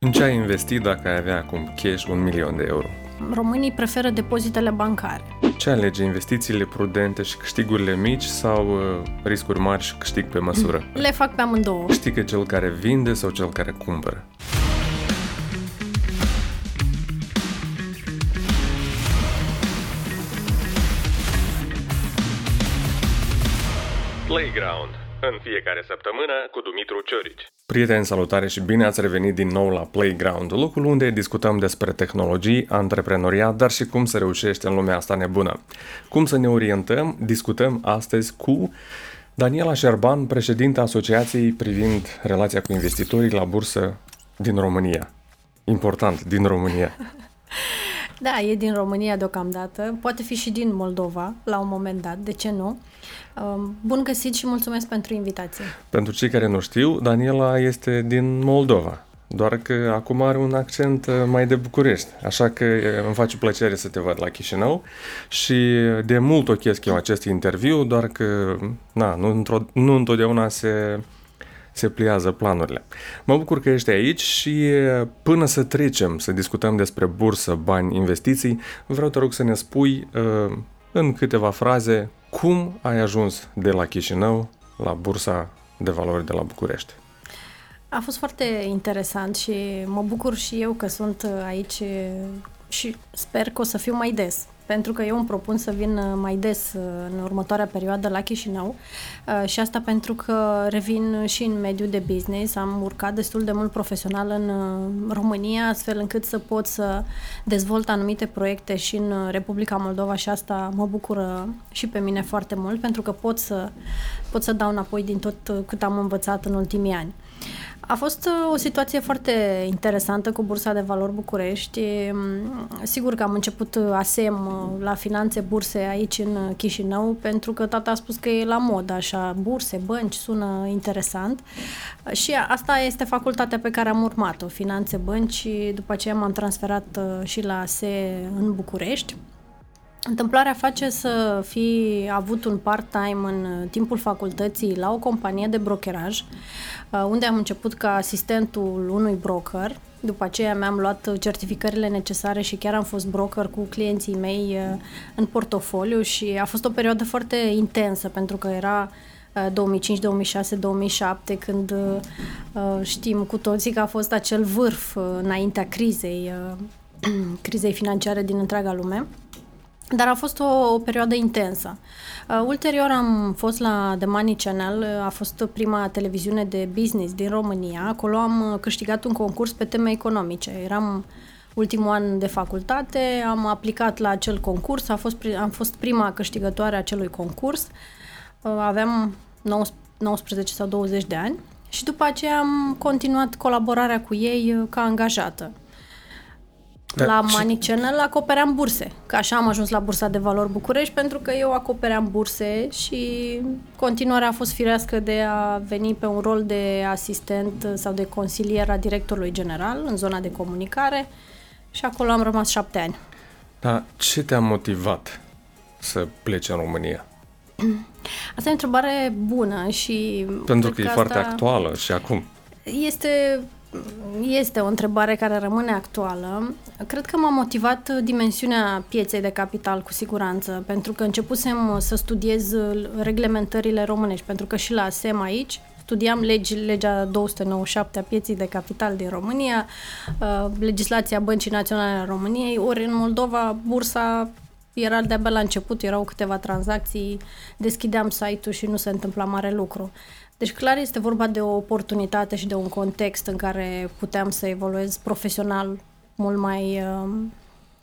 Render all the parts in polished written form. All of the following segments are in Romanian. În ce ai investi dacă ai avea acum cash 1.000.000 de euro? Românii preferă depozitele bancare. Ce alege, investițiile prudente și câștigurile mici sau riscuri mari și câștig pe măsură? Le fac pe amândouă. Câștigă cel care vinde sau cel care cumpără? Playground. În fiecare săptămână cu Dumitru Ciorici. Prieteni, salutare și bine ați revenit din nou la Playground, locul unde discutăm despre tehnologii, antreprenoriat, dar și cum să reușești în lumea asta nebună. Cum să ne orientăm, discutăm astăzi cu Daniela Șerban, președinta Asociației privind relația cu investitorii la bursă din România. Important, din România. Da, e din România deocamdată, poate fi și din Moldova la un moment dat, de ce nu? Bun găsit și mulțumesc pentru invitație. Pentru cei care nu știu, Daniela este din Moldova, doar că acum are un accent mai de București, așa că îmi face plăcere să te văd la Chișinău și de mult ochiesc eu acest interviu, doar că nu întotdeauna se pliază planurile. Mă bucur că ești aici și până să trecem să discutăm despre bursă, bani, investiții, vreau te rog să ne spui în câteva fraze cum ai ajuns de la Chișinău la Bursa de Valori de la București. A fost foarte interesant și mă bucur și eu că sunt aici și sper că o să fiu mai des, pentru că eu îmi propun să vin mai des în următoarea perioadă la Chișinău și asta pentru că revin și în mediul de business, am urcat destul de mult profesional în România, astfel încât să pot să dezvolt anumite proiecte și în Republica Moldova și asta mă bucură și pe mine foarte mult, pentru că pot să dau înapoi din tot cât am învățat în ultimii ani. A fost o situație foarte interesantă cu Bursa de Valori București. Sigur că am început ASEM la finanțe, burse aici în Chișinău, pentru că tata a spus că e la mod, așa, burse, bănci, sună interesant. Și asta este facultatea pe care am urmat-o, finanțe, bănci, și după aceea m-am transferat și la ASE în București. Întâmplarea face să fi avut un part-time în timpul facultății la o companie de brokeraj, unde am început ca asistentul unui broker. După aceea mi-am luat certificările necesare și chiar am fost broker cu clienții mei în portofoliu și a fost o perioadă foarte intensă, pentru că era 2005, 2006, 2007, când știm cu toții că a fost acel vârf înaintea crizei financiare din întreaga lume. Dar a fost o perioadă intensă. Ulterior am fost la The Money Channel, a fost prima televiziune de business din România. Acolo am câștigat un concurs pe teme economice. Eram ultimul an de facultate, am aplicat la acel concurs, am fost prima câștigătoare a acelui concurs. Aveam 19 sau 20 de ani și după aceea am continuat colaborarea cu ei ca angajată. La Money Channel acopeream burse, că așa am ajuns la Bursa de Valori București, pentru că eu acopeream burse și continuarea a fost firească de a veni pe un rol de asistent sau de consilier a directorului general în zona de comunicare și acolo am rămas 7 ani. Dar ce te-a motivat să pleci în România? Asta e o întrebare bună și... Pentru că e foarte actuală și acum. Este o întrebare care rămâne actuală. Cred că m-a motivat dimensiunea pieței de capital, cu siguranță, pentru că începusem să studiez reglementările românești, pentru că și la SEMA aici studiam legea 297 a pieței de capital din România, legislația Băncii Naționale a României, ori în Moldova bursa era de-abia la început, erau câteva tranzacții, deschideam site-ul și nu se întâmpla mare lucru. Deci clar este vorba de o oportunitate și de un context în care puteam să evoluez profesional mult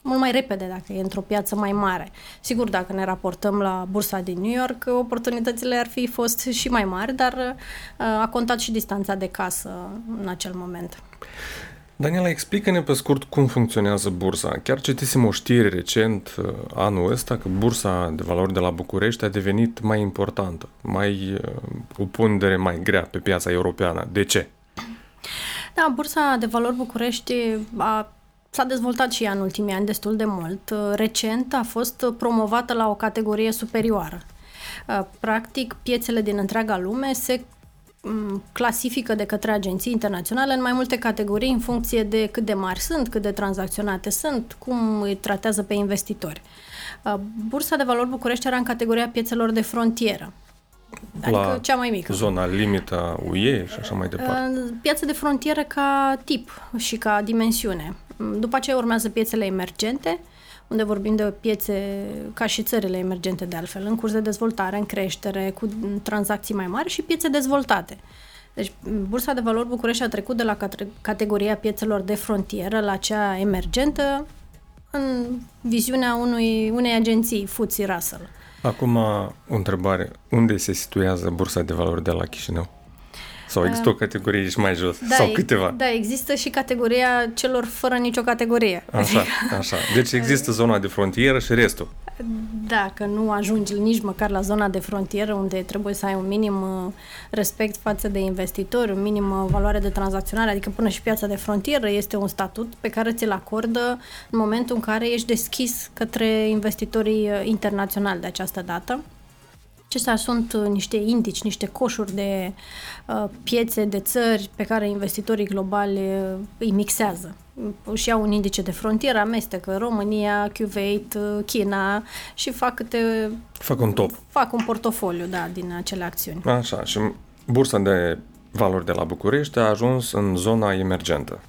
mai repede, dacă e într-o piață mai mare. Sigur, dacă ne raportăm la bursa din New York, oportunitățile ar fi fost și mai mari, dar a contat și distanța de casă în acel moment. Daniela, explică-ne pe scurt cum funcționează bursa. Chiar citisem o știre recent anul ăsta că Bursa de Valori de la București a devenit mai importantă, o pundere mai grea pe piața europeană. De ce? Da, Bursa de Valori București s-a dezvoltat și ea în ultimii ani destul de mult. Recent a fost promovată la o categorie superioară. Practic, piețele din întreaga lume se clasifică de către agenții internaționale în mai multe categorii în funcție de cât de mari sunt, cât de tranzacționate sunt, cum îi tratează pe investitori. Bursa de Valori București era în categoria piețelor de frontieră, adică cea mai mică. Zona limită UE și așa mai departe. Piață de frontieră ca tip și ca dimensiune. După aceea urmează piețele emergente, unde vorbim de piețe ca și țările emergente de altfel, în curs de dezvoltare, în creștere, cu tranzacții mai mari și piețe dezvoltate. Deci Bursa de Valori București a trecut de la categoria piețelor de frontieră la cea emergentă în viziunea unei agenții, FTSE Russell. Acum o întrebare. Unde se situează Bursa de Valori de la Chișinău? Sau există o categorie aici mai jos? Da, sau câteva? Da, există și categoria celor fără nicio categorie. Așa. Deci există zona de frontieră și restul. Dacă nu ajungi nici măcar la zona de frontieră, unde trebuie să ai un minim respect față de investitori, un minim valoare de tranzacționare, adică până și piața de frontieră este un statut pe care ți-l acordă în momentul în care ești deschis către investitorii internaționali de această dată. Acestea sunt niște indici, niște coșuri de piețe, de țări pe care investitorii globali îi mixează. Și au un indice de frontieră, amestecă România, Kuwait, China și fac un top. Fac un portofoliu, da, din acele acțiuni. Așa, și Bursa de Valori de la București a ajuns în zona emergentă.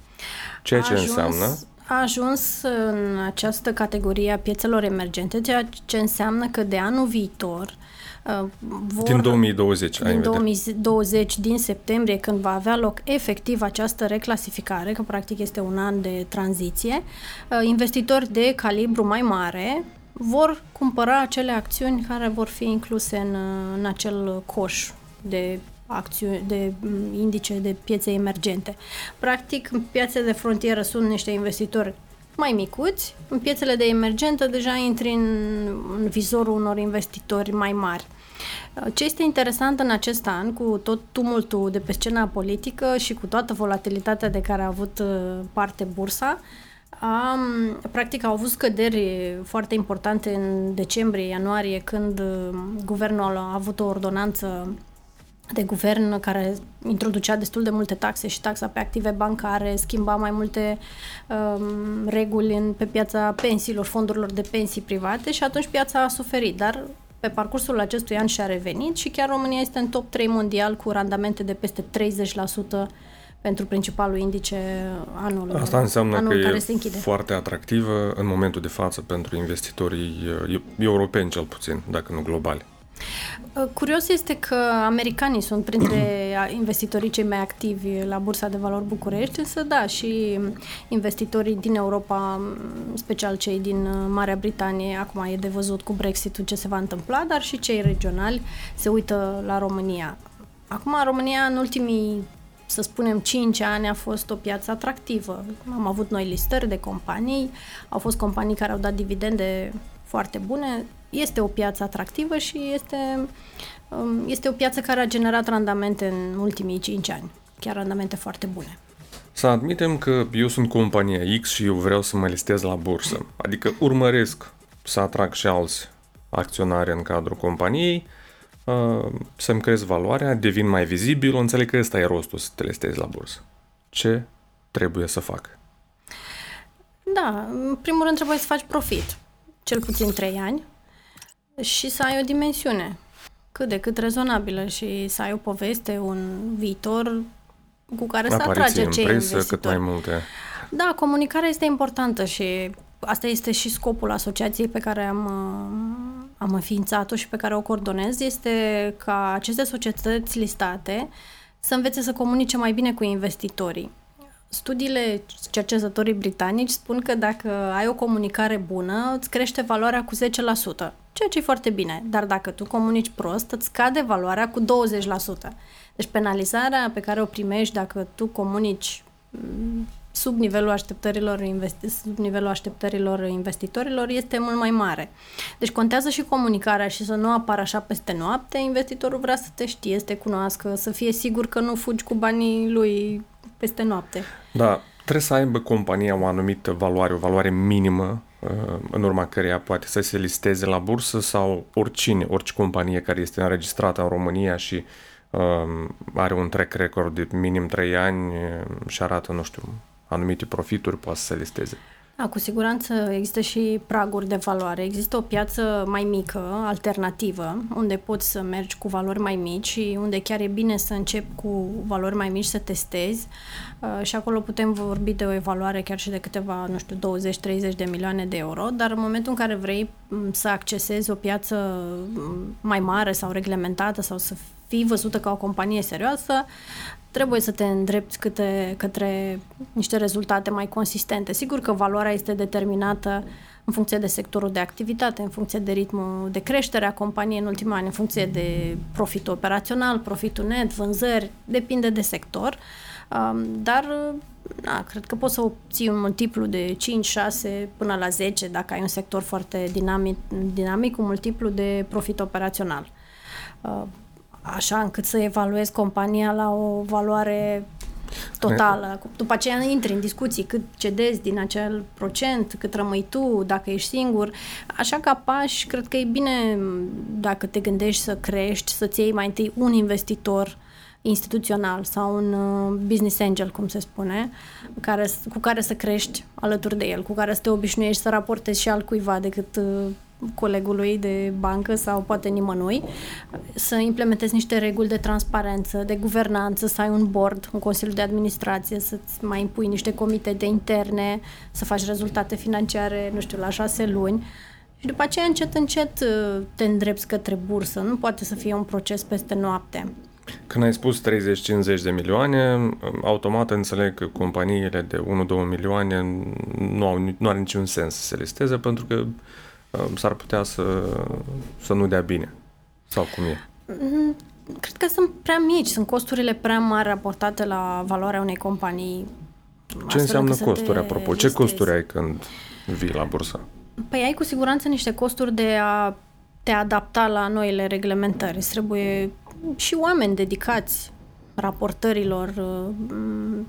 Ceea ce înseamnă... A ajuns în această categorie a piețelor emergente, ceea ce înseamnă că de anul viitor din 2020, din septembrie, când va avea loc efectiv această reclasificare, că practic este un an de tranziție, investitori de calibru mai mare vor cumpăra acele acțiuni care vor fi incluse în acel coș de acțiuni, de indice de piețe emergente. Practic, în piațele de frontieră sunt niște investitori mai micuți, în piețele de emergentă deja intri în vizorul unor investitori mai mari. Ce este interesant în acest an, cu tot tumultul de pe scena politică și cu toată volatilitatea de care a avut parte bursa, practic au avut scăderi foarte importante în decembrie-ianuarie, când guvernul a avut o ordonanță de guvern care introducea destul de multe taxe și taxa pe active bancare, schimba mai multe reguli pe piața pensiilor, fondurilor de pensii private, și atunci piața a suferit, dar pe parcursul acestui an și-a revenit și chiar România este în top 3 mondial cu randamente de peste 30% pentru principalul indice anul. Asta înseamnă că e foarte atractivă în momentul de față pentru investitorii europeni, cel puțin, dacă nu globali. Curios este că americanii sunt printre investitorii cei mai activi la Bursa de Valori București, însă da, și investitorii din Europa, special cei din Marea Britanie, acum e de văzut cu Brexit-ul ce se va întâmpla, dar și cei regionali se uită la România. Acum, România în ultimii, să spunem, 5 ani a fost o piață atractivă. Am avut noi listări de companii, au fost companii care au dat dividende foarte bune. Este o piață atractivă și este o piață care a generat randamente în ultimii 5 ani, chiar randamente foarte bune. Să admitem că eu sunt compania X și eu vreau să mă listez la bursă, adică urmăresc să atrag și alți acționari în cadrul companiei, să-mi cresc valoarea, devin mai vizibil, înțeleg că ăsta e rostul să te listezi la bursă. Ce trebuie să fac? Da, în primul rând trebuie să faci profit, cel puțin 3 ani, și să ai o dimensiune cât de cât rezonabilă și să ai o poveste, un viitor cu care să atrage cei investitori. Cât mai multe. Da, comunicarea este importantă și asta este și scopul asociației pe care am înființat-o și pe care o coordonez, este ca aceste societăți listate să învețe să comunice mai bine cu investitorii. Studiile cercetătorii britanici spun că dacă ai o comunicare bună, îți crește valoarea cu 10%, ceea ce e foarte bine, dar dacă tu comunici prost, îți scade valoarea cu 20%. Deci penalizarea pe care o primești dacă tu comunici sub nivelul așteptărilor, investitorilor este mult mai mare. Deci contează și comunicarea și să nu apară așa peste noapte, investitorul vrea să te știe, să te cunoască, să fie sigur că nu fugi cu banii lui peste noapte. Da, trebuie să aibă compania o anumită valoare, o valoare minimă în urma căreia poate să se listeze la bursă, sau oricine, orice companie care este înregistrată în România și are un track record de minim 3 ani și arată, nu știu, anumite profituri, poate să se listeze. Da, cu siguranță există și praguri de valoare. Există o piață mai mică, alternativă, unde poți să mergi cu valori mai mici și unde chiar e bine să începi cu valori mai mici, să testezi și acolo putem vorbi de o evaluare chiar și de câteva, nu știu, 20-30 de milioane de euro, dar în momentul în care vrei să accesezi o piață mai mare sau reglementată sau să fii văzută ca o companie serioasă, trebuie să te îndrepți către niște rezultate mai consistente. Sigur că valoarea este determinată în funcție de sectorul de activitate, în funcție de ritmul de creștere a companiei în ultimii ani, în funcție de profitul operațional, profitul net, vânzări, depinde de sector, dar cred că poți să obții un multiplu de 5, 6 până la 10 dacă ai un sector foarte dinamic, un multiplu de profit operațional. Așa încât să evaluezi compania la o valoare totală. După aceea intri în discuții cât cedezi din acel procent, cât rămâi tu, dacă ești singur. Așa ca pași, cred că e bine dacă te gândești să crești, să-ți iei mai întâi un investitor instituțional sau un business angel, cum se spune, cu care să crești alături de el, cu care să te obișnuiești să raportezi și altcuiva decât colegului de bancă sau poate nimănui, să implementezi niște reguli de transparență, de guvernanță, să ai un board, un consiliu de administrație, să-ți mai impui niște comitete interne, să faci rezultate financiare, nu știu, la 6 luni și după aceea încet, încet te îndrepți către bursă. Nu poate să fie un proces peste noapte. Când ai spus 30-50 de milioane, automat înțeleg că companiile de 1-2 milioane nu are niciun sens să se listeze pentru că s-ar putea să nu dea bine. Sau cum e? Cred că sunt prea mici, sunt costurile prea mari raportate la valoarea unei companii. Ce înseamnă costuri, apropo? Ce costuri ai când vii la bursă? Păi ai cu siguranță niște costuri de a te adapta la noile reglementări. Îți trebuie și oameni dedicați raportărilor,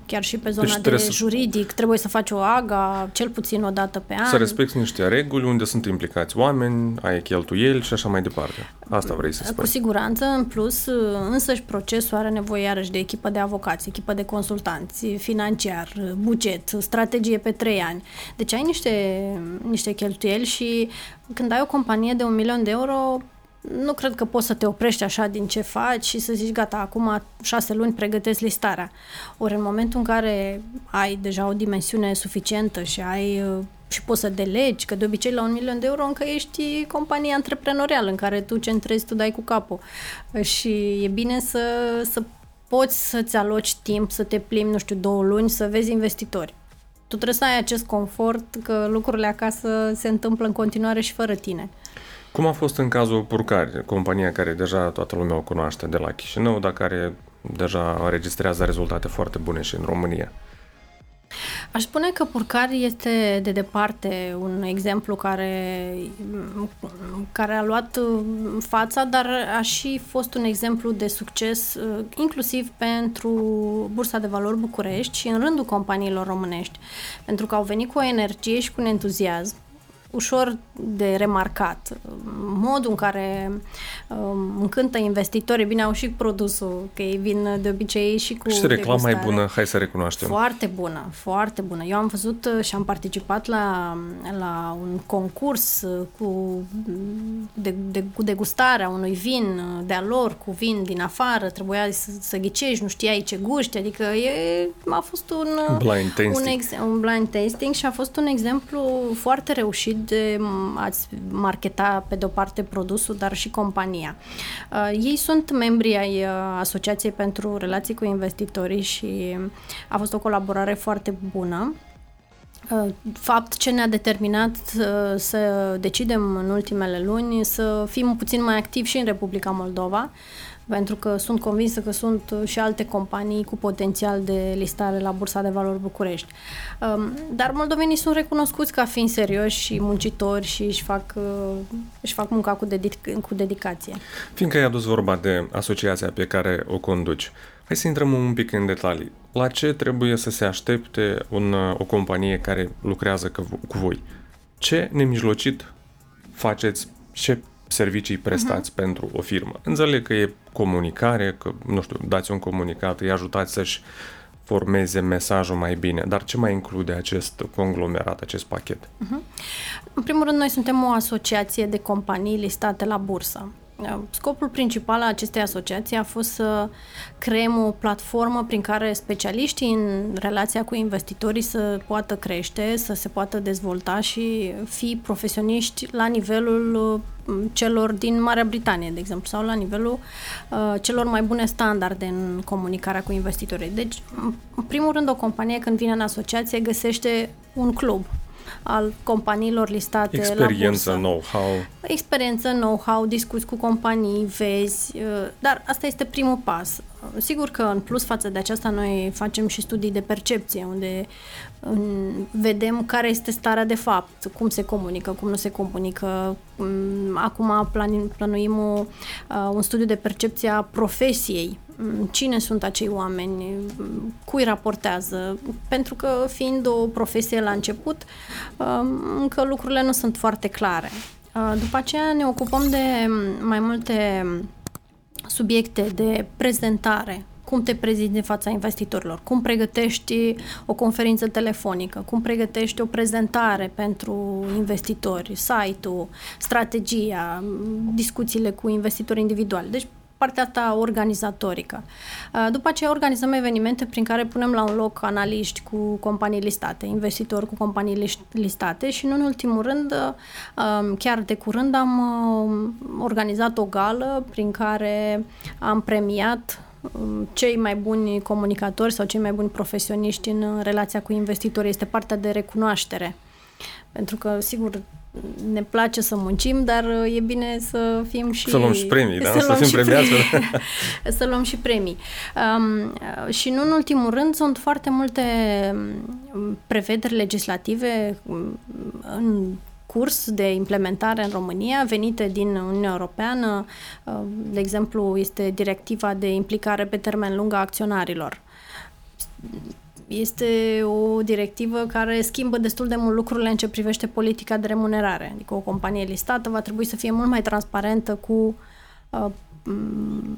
chiar și pe zona de juridic, trebuie să faci o AGA cel puțin o dată pe an. Să respecti niște reguli unde sunt implicați oameni, ai cheltuieli și așa mai departe. Asta vrei să spui. Cu siguranță, în plus, însăși procesul are nevoie iarăși de echipă de avocați, echipă de consultanți, financiar, buget, strategie pe 3 ani. Deci ai niște cheltuieli și când ai o companie de 1.000.000 de euro, nu cred că poți să te oprești așa din ce faci și să zici, gata, acum 6 luni pregătesc listarea. Ori în momentul în care ai deja o dimensiune suficientă și ai și poți să delegi, că de obicei la 1.000.000 de euro încă ești compania antreprenorială în care tu centrezi, tu dai cu capul. Și e bine să poți să-ți aloci timp, să te plimbi, nu știu, 2 luni, să vezi investitori. Tu trebuie să ai acest confort că lucrurile acasă se întâmplă în continuare și fără tine. Cum a fost în cazul Purcari, compania care deja toată lumea o cunoaște de la Chișinău, dar care deja înregistrează rezultate foarte bune și în România? Aș spune că Purcari este de departe un exemplu care a luat fața, dar a și fost un exemplu de succes inclusiv pentru Bursa de Valori București și în rândul companiilor românești, pentru că au venit cu o energie și cu un entuziasm ușor de remarcat. Modul în care încântă investitorii, bine, au și produsul, că ei vin de obicei și cu și reclama mai bună, hai să recunoaștem. Foarte bună, foarte bună. Eu am văzut și am participat la un concurs cu degustarea unui vin de-a lor, cu vin din afară, trebuia să ghicești, nu știai ce guști, adică a fost un blind tasting și a fost un exemplu foarte reușit de a-ți marketa pe de-o parte produsul, dar și compania. Ei sunt membri ai Asociației pentru Relații cu Investitorii și a fost o colaborare foarte bună. Fapt ce ne-a determinat să decidem în ultimele luni să fim puțin mai activi și în Republica Moldova, pentru că sunt convinsă că sunt și alte companii cu potențial de listare la Bursa de Valori București. Dar moldovenii sunt recunoscuți ca fiind serioși și muncitori și își fac munca cu dedicație. Fiindcă ai adus vorba de asociația pe care o conduci, hai să intrăm un pic în detalii. La ce trebuie să se aștepte o companie care lucrează cu voi? Ce nemijlocit faceți? Ce servicii prestați pentru o firmă. Înțeleg că e comunicare, că, nu știu, dați un comunicat, îi ajutați să-și formeze mesajul mai bine. Dar ce mai include acest conglomerat, acest pachet? În primul rând, noi suntem o asociație de companii listate la bursă. Scopul principal al acestei asociații a fost să creăm o platformă prin care specialiștii în relația cu investitorii să poată crește, să se poată dezvolta și fi profesioniști la nivelul celor din Marea Britanie, de exemplu, sau la nivelul celor mai bune standarde în comunicarea cu investitorii. Deci, în primul rând, o companie când vine în asociație găsește un club al companiilor listate la bursă. Experiență, know-how, discuți cu companii, vezi, dar asta este primul pas. Sigur că în plus față de aceasta noi facem și studii de percepție, unde vedem care este starea de fapt, cum se comunică, cum nu se comunică. Acum plănuim un studiu de percepție a profesiei. Cine sunt acei oameni, cui raportează, pentru că fiind o profesie la început, încă lucrurile nu sunt foarte clare. După aceea ne ocupăm de mai multe subiecte de prezentare. Cum te prezinți în fața investitorilor, cum pregătești o conferință telefonică, cum pregătești o prezentare pentru investitori, site-ul, strategia, discuțiile cu investitori individuali. Deci partea asta organizatorică. După aceea organizăm evenimente prin care punem la un loc analiști cu companii listate, investitori cu companii listate și, nu în ultimul rând, chiar de curând am organizat o gală prin care am premiat cei mai buni comunicatori sau cei mai buni profesioniști în relația cu investitorii. Este partea de recunoaștere. Pentru că, sigur, ne place să muncim, dar e bine să fim și... Să luăm și premii, da? Să luăm și premii. Și nu în ultimul rând, sunt foarte multe prevederi legislative în curs de implementare în România, venite din Uniunea Europeană. De exemplu, este directiva de implicare pe termen lung a acționarilor. Este o directivă care schimbă destul de mult lucrurile în ce privește politica de remunerare. Adică o companie listată va trebui să fie mult mai transparentă cu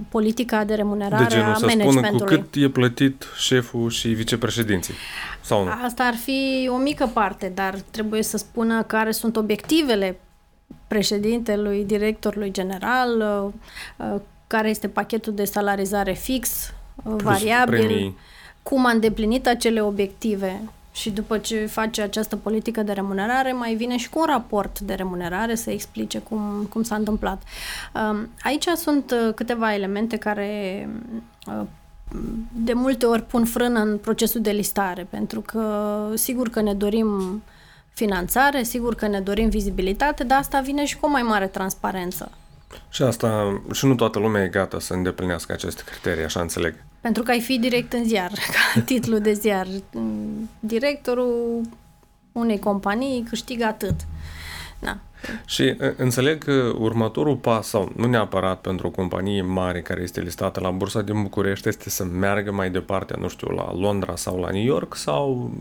politica de remunerare a managementului. Să spună cu cât e plătit șeful și vicepreședinții, sau nu? Asta ar fi o mică parte, dar trebuie să spună care sunt obiectivele președintelui, directorului general, care este pachetul de salarizare fix, variabil, premii. Cum a îndeplinit acele obiective și după ce face această politică de remunerare, mai vine și cu un raport de remunerare să explice cum s-a întâmplat. Aici sunt câteva elemente care de multe ori pun frână în procesul de listare, pentru că sigur că ne dorim finanțare, sigur că ne dorim vizibilitate, dar asta vine și cu o mai mare transparență. Și asta, și nu toată lumea e gata să îndeplinească aceste criterii, așa înțeleg. Pentru că ai fi direct în ziar, ca titlu de ziar. Directorul unei companii câștigă atât. Da. Și înțeleg că următorul pas, sau nu neapărat pentru o companie mare care este listată la Bursa din București, este să meargă mai departe, nu știu, la Londra sau la New York, sau...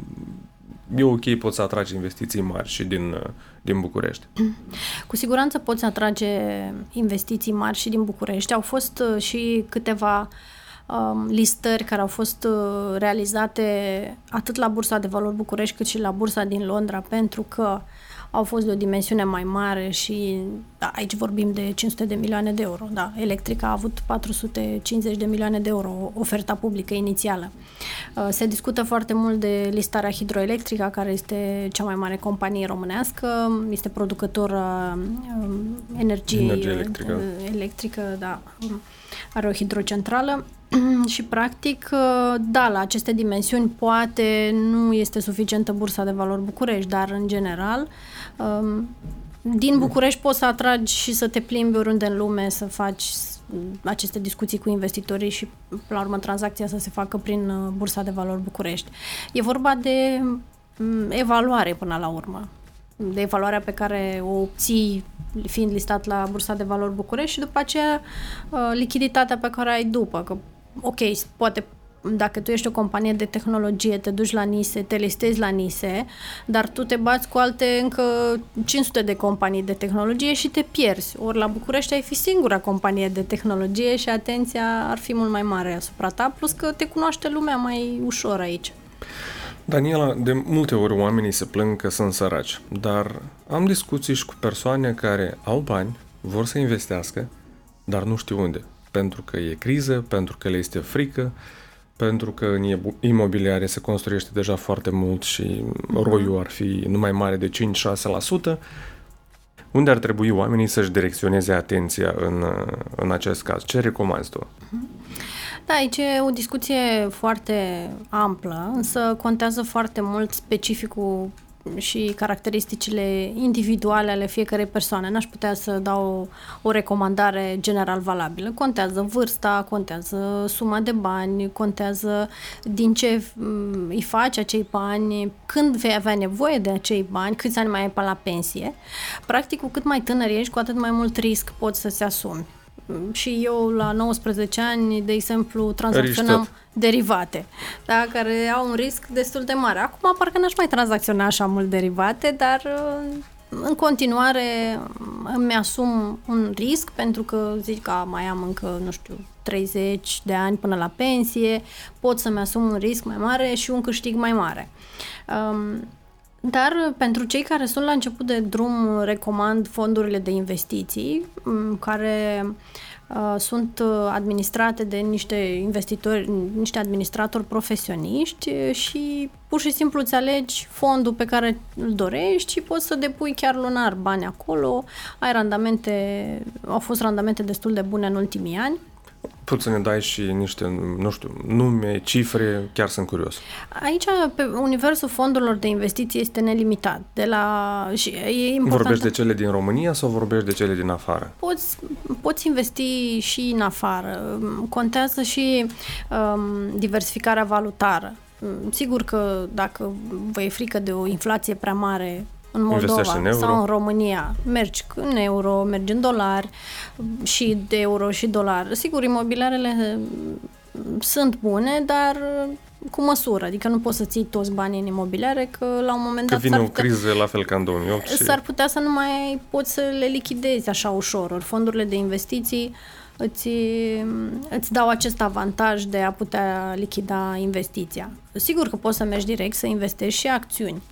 E ok, poți să atragi investiții mari și din București. Cu siguranță poți atrage investiții mari și din București. Au fost și câteva listări care au fost realizate atât la Bursa de Valori București cât și la Bursa din Londra, pentru că au fost de o dimensiune mai mare și da, aici vorbim de 500 de milioane de euro. Da, Electrica a avut 450 de milioane de euro oferta publică inițială. Se discută foarte mult de listarea Hidroelectrica, care este cea mai mare companie românească, este producător energie electrică, da, are o hidrocentrală. Și, practic, da, la aceste dimensiuni poate nu este suficientă Bursa de Valori București, dar, în general, din București poți să atragi și să te plimbi oriunde în lume, să faci aceste discuții cu investitorii și, la urmă, tranzacția să se facă prin Bursa de Valori București. E vorba de evaluare, până la urmă, de evaluarea pe care o obții fiind listat la Bursa de Valori București și, după aceea, lichiditatea pe care ai după, că ok, poate dacă tu ești o companie de tehnologie, te duci la NISE, te listezi la NISE, dar tu te bați cu alte încă 500 de companii de tehnologie și te pierzi. Ori la București ai fi singura companie de tehnologie și atenția ar fi mult mai mare asupra ta, plus că te cunoaște lumea mai ușor aici. Daniela, de multe ori oamenii se plâng că sunt săraci, dar am discuții și cu persoane care au bani, vor să investească, dar nu știu unde. Pentru că e criză, pentru că le este frică, pentru că în imobiliare se construiește deja foarte mult și roiul ar fi numai mare de 5-6%. Unde ar trebui oamenii să-și direcționeze atenția în acest caz? Ce recomanzi tu? Da, aici e o discuție foarte amplă, însă contează foarte mult specificul și caracteristicile individuale ale fiecărei persoane. N-aș putea să dau o recomandare general valabilă. Contează vârsta, contează suma de bani, contează din ce îi faci acei bani, când vei avea nevoie de acei bani, câți ani mai ai pe la pensie. Practic, cu cât mai tânăr ești, cu atât mai mult risc poți să-ți asumi. Și eu la 19 ani, de exemplu, tranzacționam derivate, da, care au un risc destul de mare. Acum parcă n-aș mai tranzacționa așa mult derivate, dar în continuare îmi asum un risc pentru că zic că mai am încă, 30 de ani până la pensie, pot să-mi asum un risc mai mare și un câștig mai mare. Dar pentru cei care sunt la început de drum, recomand fondurile de investiții, care sunt administrate de niște administratori profesioniști și pur și simplu îți alegi fondul pe care îl dorești și poți să depui chiar lunar bani acolo. Au fost randamente destul de bune în ultimii ani. Poți să ne dai și niște, nume, cifre, chiar sunt curios. Aici, pe universul fondurilor de investiții este nelimitat. Vorbești de cele din România sau vorbești de cele din afară? Poți investi și în afară. Contează și diversificarea valutară. Sigur că dacă vă e frică de o inflație prea mare, în Moldova în sau în România. Mergi în euro, mergi în dolari și de euro și dolar. Sigur, imobiliarele sunt bune, dar cu măsură. Adică nu poți să ții toți banii în imobiliare, că la un moment dat vine o criză la fel ca în 2008. S-ar putea să nu mai poți să le lichidezi așa ușor. Ori fondurile de investiții îți dau acest avantaj de a putea lichida investiția. Sigur că poți să mergi direct să investești și acțiuni.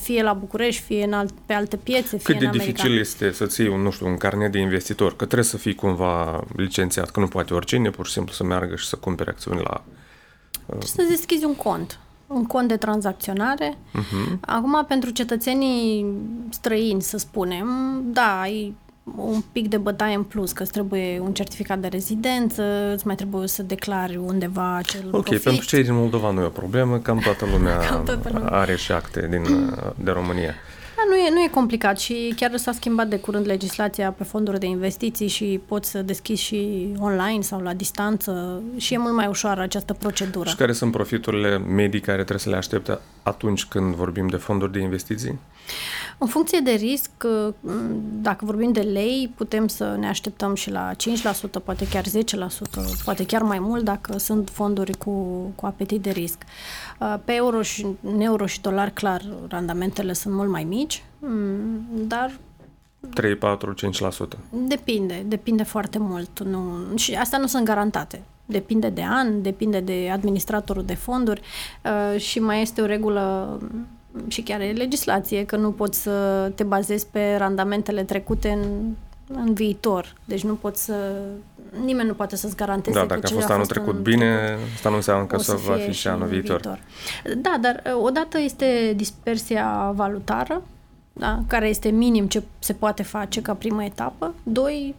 Fie la București, fie pe alte piețe, fie în America. Cât de dificil este să ții un carnet de investitor? Că trebuie să fii cumva licențiat, că nu poate oricine pur și simplu să meargă și să cumpere acțiuni la... Să deschizi un cont de tranzacționare. Uh-huh. Acum, pentru cetățenii străini, să spunem, da, ai un pic de bătaie în plus, că îți trebuie un certificat de rezidență, îți mai trebuie să declari undeva acel profit. Pentru cei din Moldova nu e o problemă, cam toată lumea are și acte de România. Da, nu e complicat și chiar s-a schimbat de curând legislația pe fonduri de investiții și poți să deschizi și online sau la distanță și e mult mai ușoară această procedură. Și care sunt profiturile medii care trebuie să le aștepte atunci când vorbim de fonduri de investiții? În funcție de risc, dacă vorbim de lei, putem să ne așteptăm și la 5%, poate chiar 10%, poate chiar mai mult dacă sunt fonduri cu apetit de risc. Pe euro și dolar, clar, randamentele sunt mult mai mici, dar... 3, 4, 5%. Depinde foarte mult. Și astea nu sunt garantate. Depinde de an, depinde de administratorul de fonduri și mai este o regulă... Și chiar e legislație, că nu poți să te bazezi pe randamentele trecute în viitor. Deci nu poți nimeni nu poate să-ți garanteze că dacă a fost anul trecut bine, asta nu înseamnă că să va fi și anul viitor. Da, dar odată este dispersia valutară, da, care este minim ce se poate face ca primă etapă. Doi,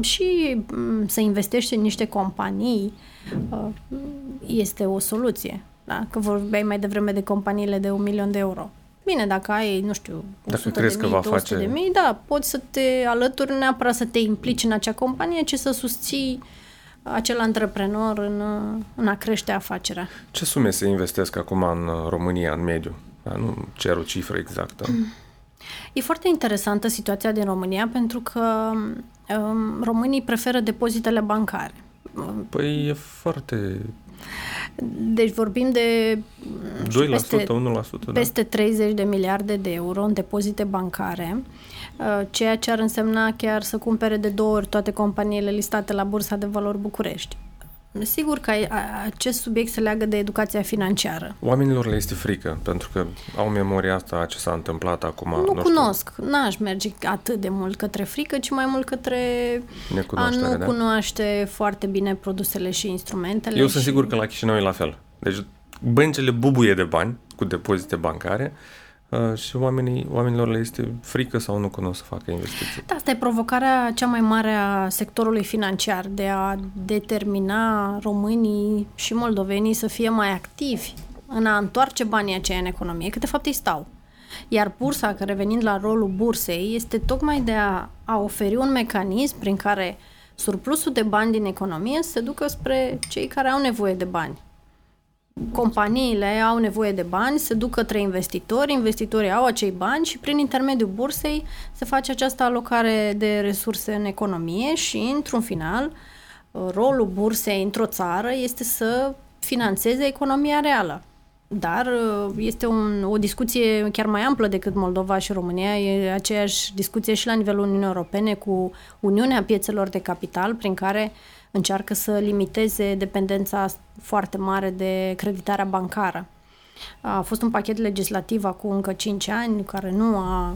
și să investești în niște companii este o soluție. Da, că vorbeai mai devreme de companiile de 1.000.000 de euro. Bine, dacă ai, 100 de mii, da, poți să te alături, neapărat să te implici în acea companie, ci să susții acel antreprenor în a crește afacerea. Ce sume se investesc acum în România, în mediu? Da, nu cer o cifră exactă. E foarte interesantă situația din România pentru că românii preferă depozitele bancare. Păi e foarte... Deci vorbim de 2%, peste, 1%, peste 30 de miliarde de euro în depozite bancare, ceea ce ar însemna chiar să cumpere de două ori toate companiile listate la Bursa de Valori București. Sigur că acest subiect se leagă de educația financiară. Oamenilor le este frică, pentru că au memoria asta ce s-a întâmplat acum. Nu știu. N-aș merge atât de mult către frică, ci mai mult către a nu cunoaște foarte bine produsele și instrumentele. Eu sunt sigur că la Chișinău e la fel. Deci băncile bubuie de bani cu depozite bancare și oamenilor le este frică sau nu cunosc să facă investiții. Da, asta e provocarea cea mai mare a sectorului financiar, de a determina românii și moldovenii să fie mai activi în a întoarce banii aceia în economie, că de fapt ei stau. Iar bursa, că revenind la rolul bursei, este tocmai de a oferi un mecanism prin care surplusul de bani din economie să se ducă spre cei care au nevoie de bani. Companiile au nevoie de bani, se duc către investitori, investitorii au acei bani și prin intermediul bursei se face această alocare de resurse în economie și, într-un final, rolul bursei într-o țară este să financeze economia reală. Dar este o discuție chiar mai amplă decât Moldova și România, e aceeași discuție și la nivelul Uniunii Europene cu Uniunea Piețelor de Capital, prin care încearcă să limiteze dependența foarte mare de creditarea bancară. A fost un pachet legislativ acum încă 5 ani, care nu a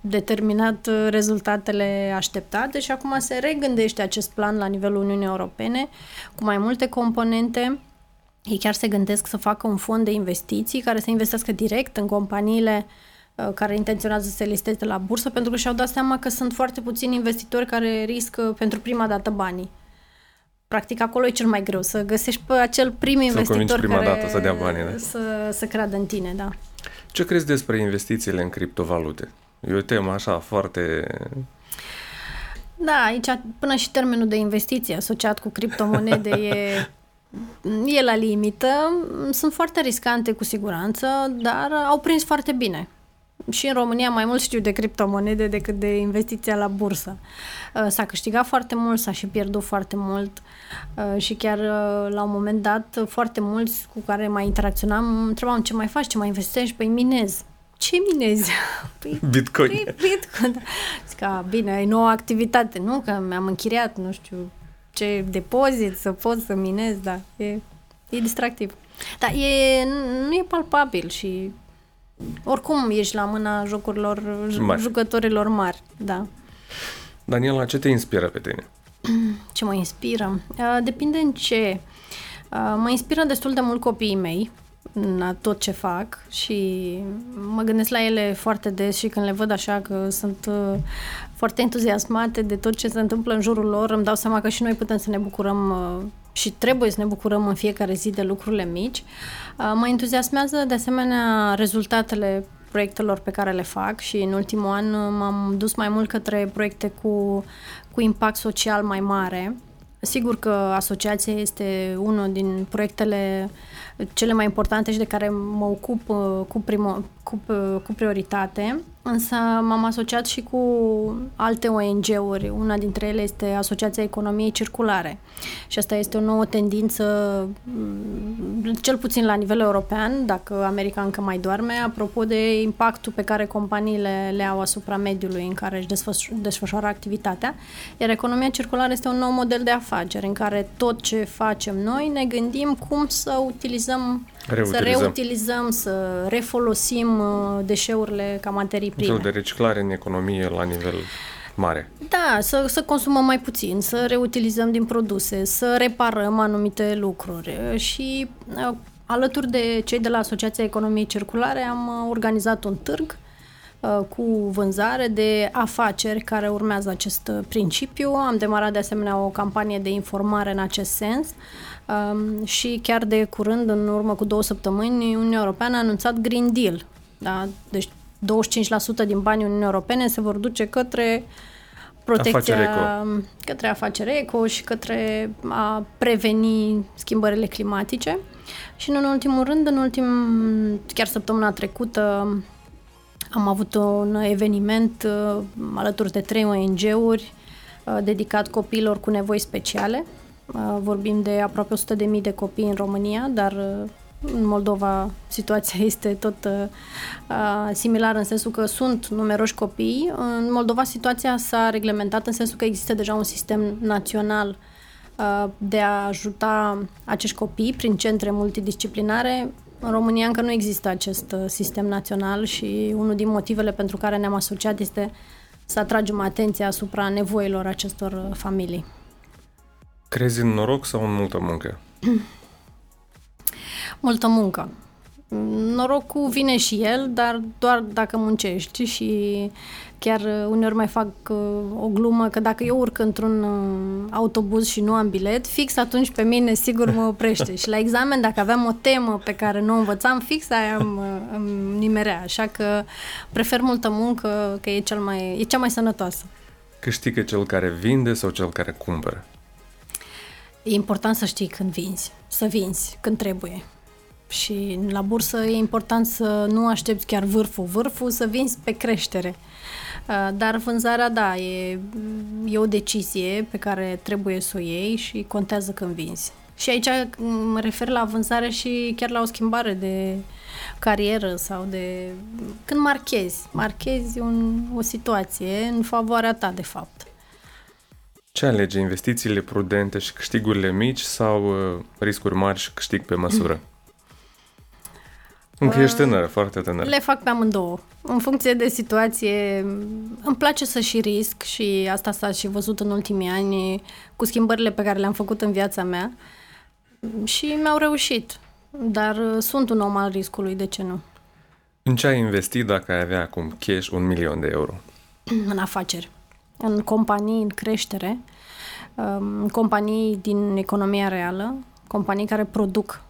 determinat rezultatele așteptate și acum se regândește acest plan la nivelul Uniunii Europene cu mai multe componente. Ei chiar se gândesc să facă un fond de investiții care să investească direct în companiile care intenționează să se listeze la bursă, pentru că și-au dat seama că sunt foarte puțini investitori care riscă pentru prima dată banii. Practic, acolo e cel mai greu, să găsești pe acel prim investitor care să dea banii, da? să creadă în tine, da. Ce crezi despre investițiile în criptovalute? E o temă așa foarte... Da, aici până și termenul de investiție asociat cu criptomonede e la limită. Sunt foarte riscante cu siguranță, dar au prins foarte bine. Și în România mai mult știu de criptomonede decât de investiția la bursă. S-a câștigat foarte mult, s-a și pierdut foarte mult și chiar la un moment dat foarte mulți cu care mai interacționam întrebam ce mai faci, ce mai investești? Păi minez. Ce minezi? Bitcoin. Bitcoin. Zic, bine, ai nouă activitate, nu? Că mi-am închiriat, nu știu ce depozit să pot să minez, dar e distractiv. Dar nu e palpabil și oricum ești la mâna jucătorilor mari, da. Daniela, ce te inspiră pe tine? Ce mă inspiră? Depinde în ce. Mă inspiră destul de mult copiii mei la tot ce fac și mă gândesc la ele foarte des și când le văd așa că sunt foarte entuziasmate de tot ce se întâmplă în jurul lor, îmi dau seama că și noi putem să ne bucurăm și trebuie să ne bucurăm în fiecare zi de lucrurile mici. Mă entuziasmează de asemenea rezultatele proiectelor pe care le fac și în ultimul an m-am dus mai mult către proiecte cu impact social mai mare. Sigur că asociația este unul din proiectele cele mai importante și de care mă ocup cu prioritate, însă m-am asociat și cu alte ONG-uri. Una dintre ele este Asociația Economiei Circulare și asta este o nouă tendință, cel puțin la nivel european, dacă America încă mai doarme, apropo de impactul pe care companiile le au asupra mediului în care își desfășoară activitatea, iar economia circulară este un nou model de afaceri în care tot ce facem noi ne gândim cum să utilizăm, să reutilizăm, să refolosim deșeurile ca materii prime. De reciclare în economie la nivel mare. Da, să consumăm mai puțin, să reutilizăm din produse, să reparăm anumite lucruri și alături de cei de la Asociația Economiei Circulare am organizat un târg cu vânzare de afaceri care urmează acest principiu. Am demarat de asemenea o campanie de informare în acest sens și chiar de curând, în urmă cu 2 săptămâni, Uniunea Europeană a anunțat Green Deal. Da? Deci 25% din banii Uniunii Europene se vor duce către către afacere eco și către a preveni schimbările climatice. Și în ultimul rând, chiar săptămâna trecută, am avut un eveniment alături de 3 ONG-uri dedicat copiilor cu nevoi speciale Vorbim de aproape 100.000 de copii în România, dar în Moldova situația este tot similară în sensul că sunt numeroși copii. În Moldova situația s-a reglementat în sensul că există deja un sistem național de a ajuta acești copii prin centre multidisciplinare. În România încă nu există acest sistem național și unul din motivele pentru care ne-am asociat este să atragem atenția asupra nevoilor acestor familii. Crezi în noroc sau în multă muncă? Multă muncă. Norocul vine și el, dar doar dacă muncești și chiar uneori mai fac o glumă că dacă eu urc într-un autobuz și nu am bilet, fix atunci pe mine sigur mă oprește și la examen dacă aveam o temă pe care nu o învățam, fix aia îmi nimerea, așa că prefer multă muncă că e cea mai sănătoasă. Câștigă cel care vinde sau cel care cumpără? E important să știi când vinzi, să vinzi când trebuie. Și la bursă e important să nu aștepți chiar vârful, să vinzi pe creștere. Dar vânzarea, da, e o decizie pe care trebuie să o iei și contează când vinzi. Și aici mă refer la vânzare și chiar la o schimbare de carieră sau de... Când marchezi o situație în favoarea ta, de fapt. Ce alege, investițiile prudente și câștigurile mici sau riscuri mari și câștig pe măsură? Încă ești tânără, foarte tânără. Le fac pe amândouă. În funcție de situație, îmi place să și risc și asta s-a și văzut în ultimii ani cu schimbările pe care le-am făcut în viața mea și mi-au reușit. Dar sunt un om al riscului, de ce nu? În ce ai investit dacă ai avea acum cash 1.000.000 de euro? În afaceri, în companii în creștere, în companii din economia reală, companii care produc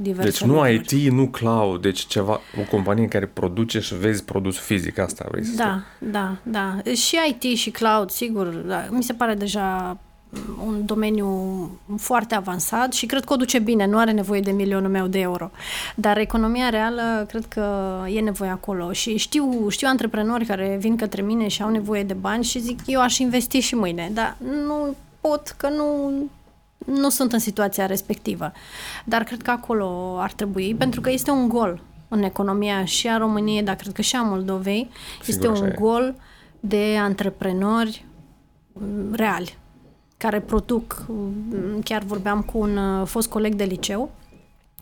diverse. Deci nu IT, nu cloud, deci o companie care produce și vezi produs fizic, asta vrei să spui. Da. Și IT și cloud, sigur, da. Mi se pare deja un domeniu foarte avansat și cred că o duce bine, nu are nevoie de milionul meu de euro. Dar economia reală, cred că e nevoie acolo și știu antreprenori care vin către mine și au nevoie de bani și zic, eu aș investi și mâine, dar nu pot că nu sunt în situația respectivă. Dar cred că acolo ar trebui, pentru că este un gol în economia și a României, dar cred că și a Moldovei, sigur, este un gol de antreprenori reali, care produc. Chiar vorbeam cu un fost coleg de liceu,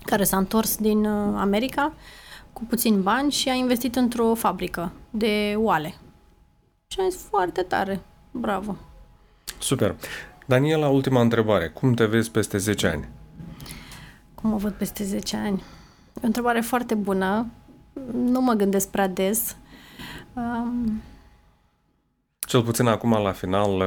care s-a întors din America cu puțini bani și a investit într-o fabrică de oale. Și a zis, foarte tare, bravo. Super. Daniela, ultima întrebare. Cum te vezi peste 10 ani? Cum mă văd peste 10 ani? E o întrebare foarte bună. Nu mă gândesc prea des. Cel puțin acum, la final,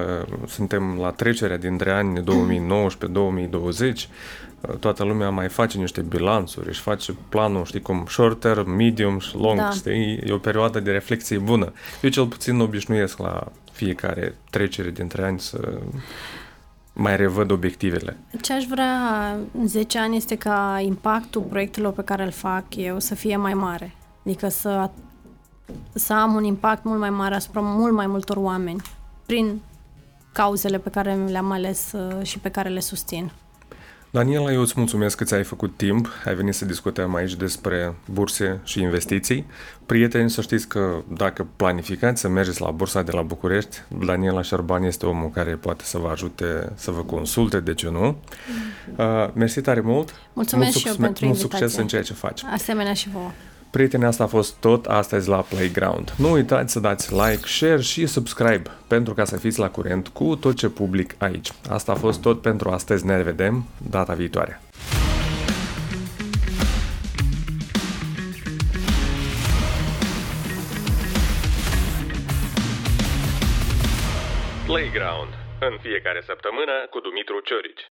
suntem la trecerea dintre anii 2019-2020. Toată lumea mai face niște bilanțuri, își face planul, știi cum, short term, medium și long, da. Știi? E o perioadă de reflexie bună. Eu cel puțin obișnuiesc la fiecare trecere dintre ani să mai revăd obiectivele. Ce aș vrea în 10 ani este ca impactul proiectelor pe care îl fac eu să fie mai mare. Adică să am un impact mult mai mare asupra mult mai multor oameni prin cauzele pe care le-am ales și pe care le susțin. Daniela, eu îți mulțumesc că ți-ai făcut timp, ai venit să discutăm aici despre burse și investiții. Prieteni, să știți că dacă planificați să mergeți la Bursa de la București, Daniela Șerban este omul care poate să vă ajute, să vă consulte, de ce nu. Mersi tare mult! Mulțumesc și eu pentru invitație! Mult succes în ceea ce faci! Asemenea și vouă! Prieteni, asta a fost tot astăzi la Playground. Nu uitați să dați like, share și subscribe pentru ca să fiți la curent cu tot ce public aici. Asta a fost tot pentru astăzi. Ne revedem data viitoare. Playground. În fiecare săptămână cu Dumitru Ciorici.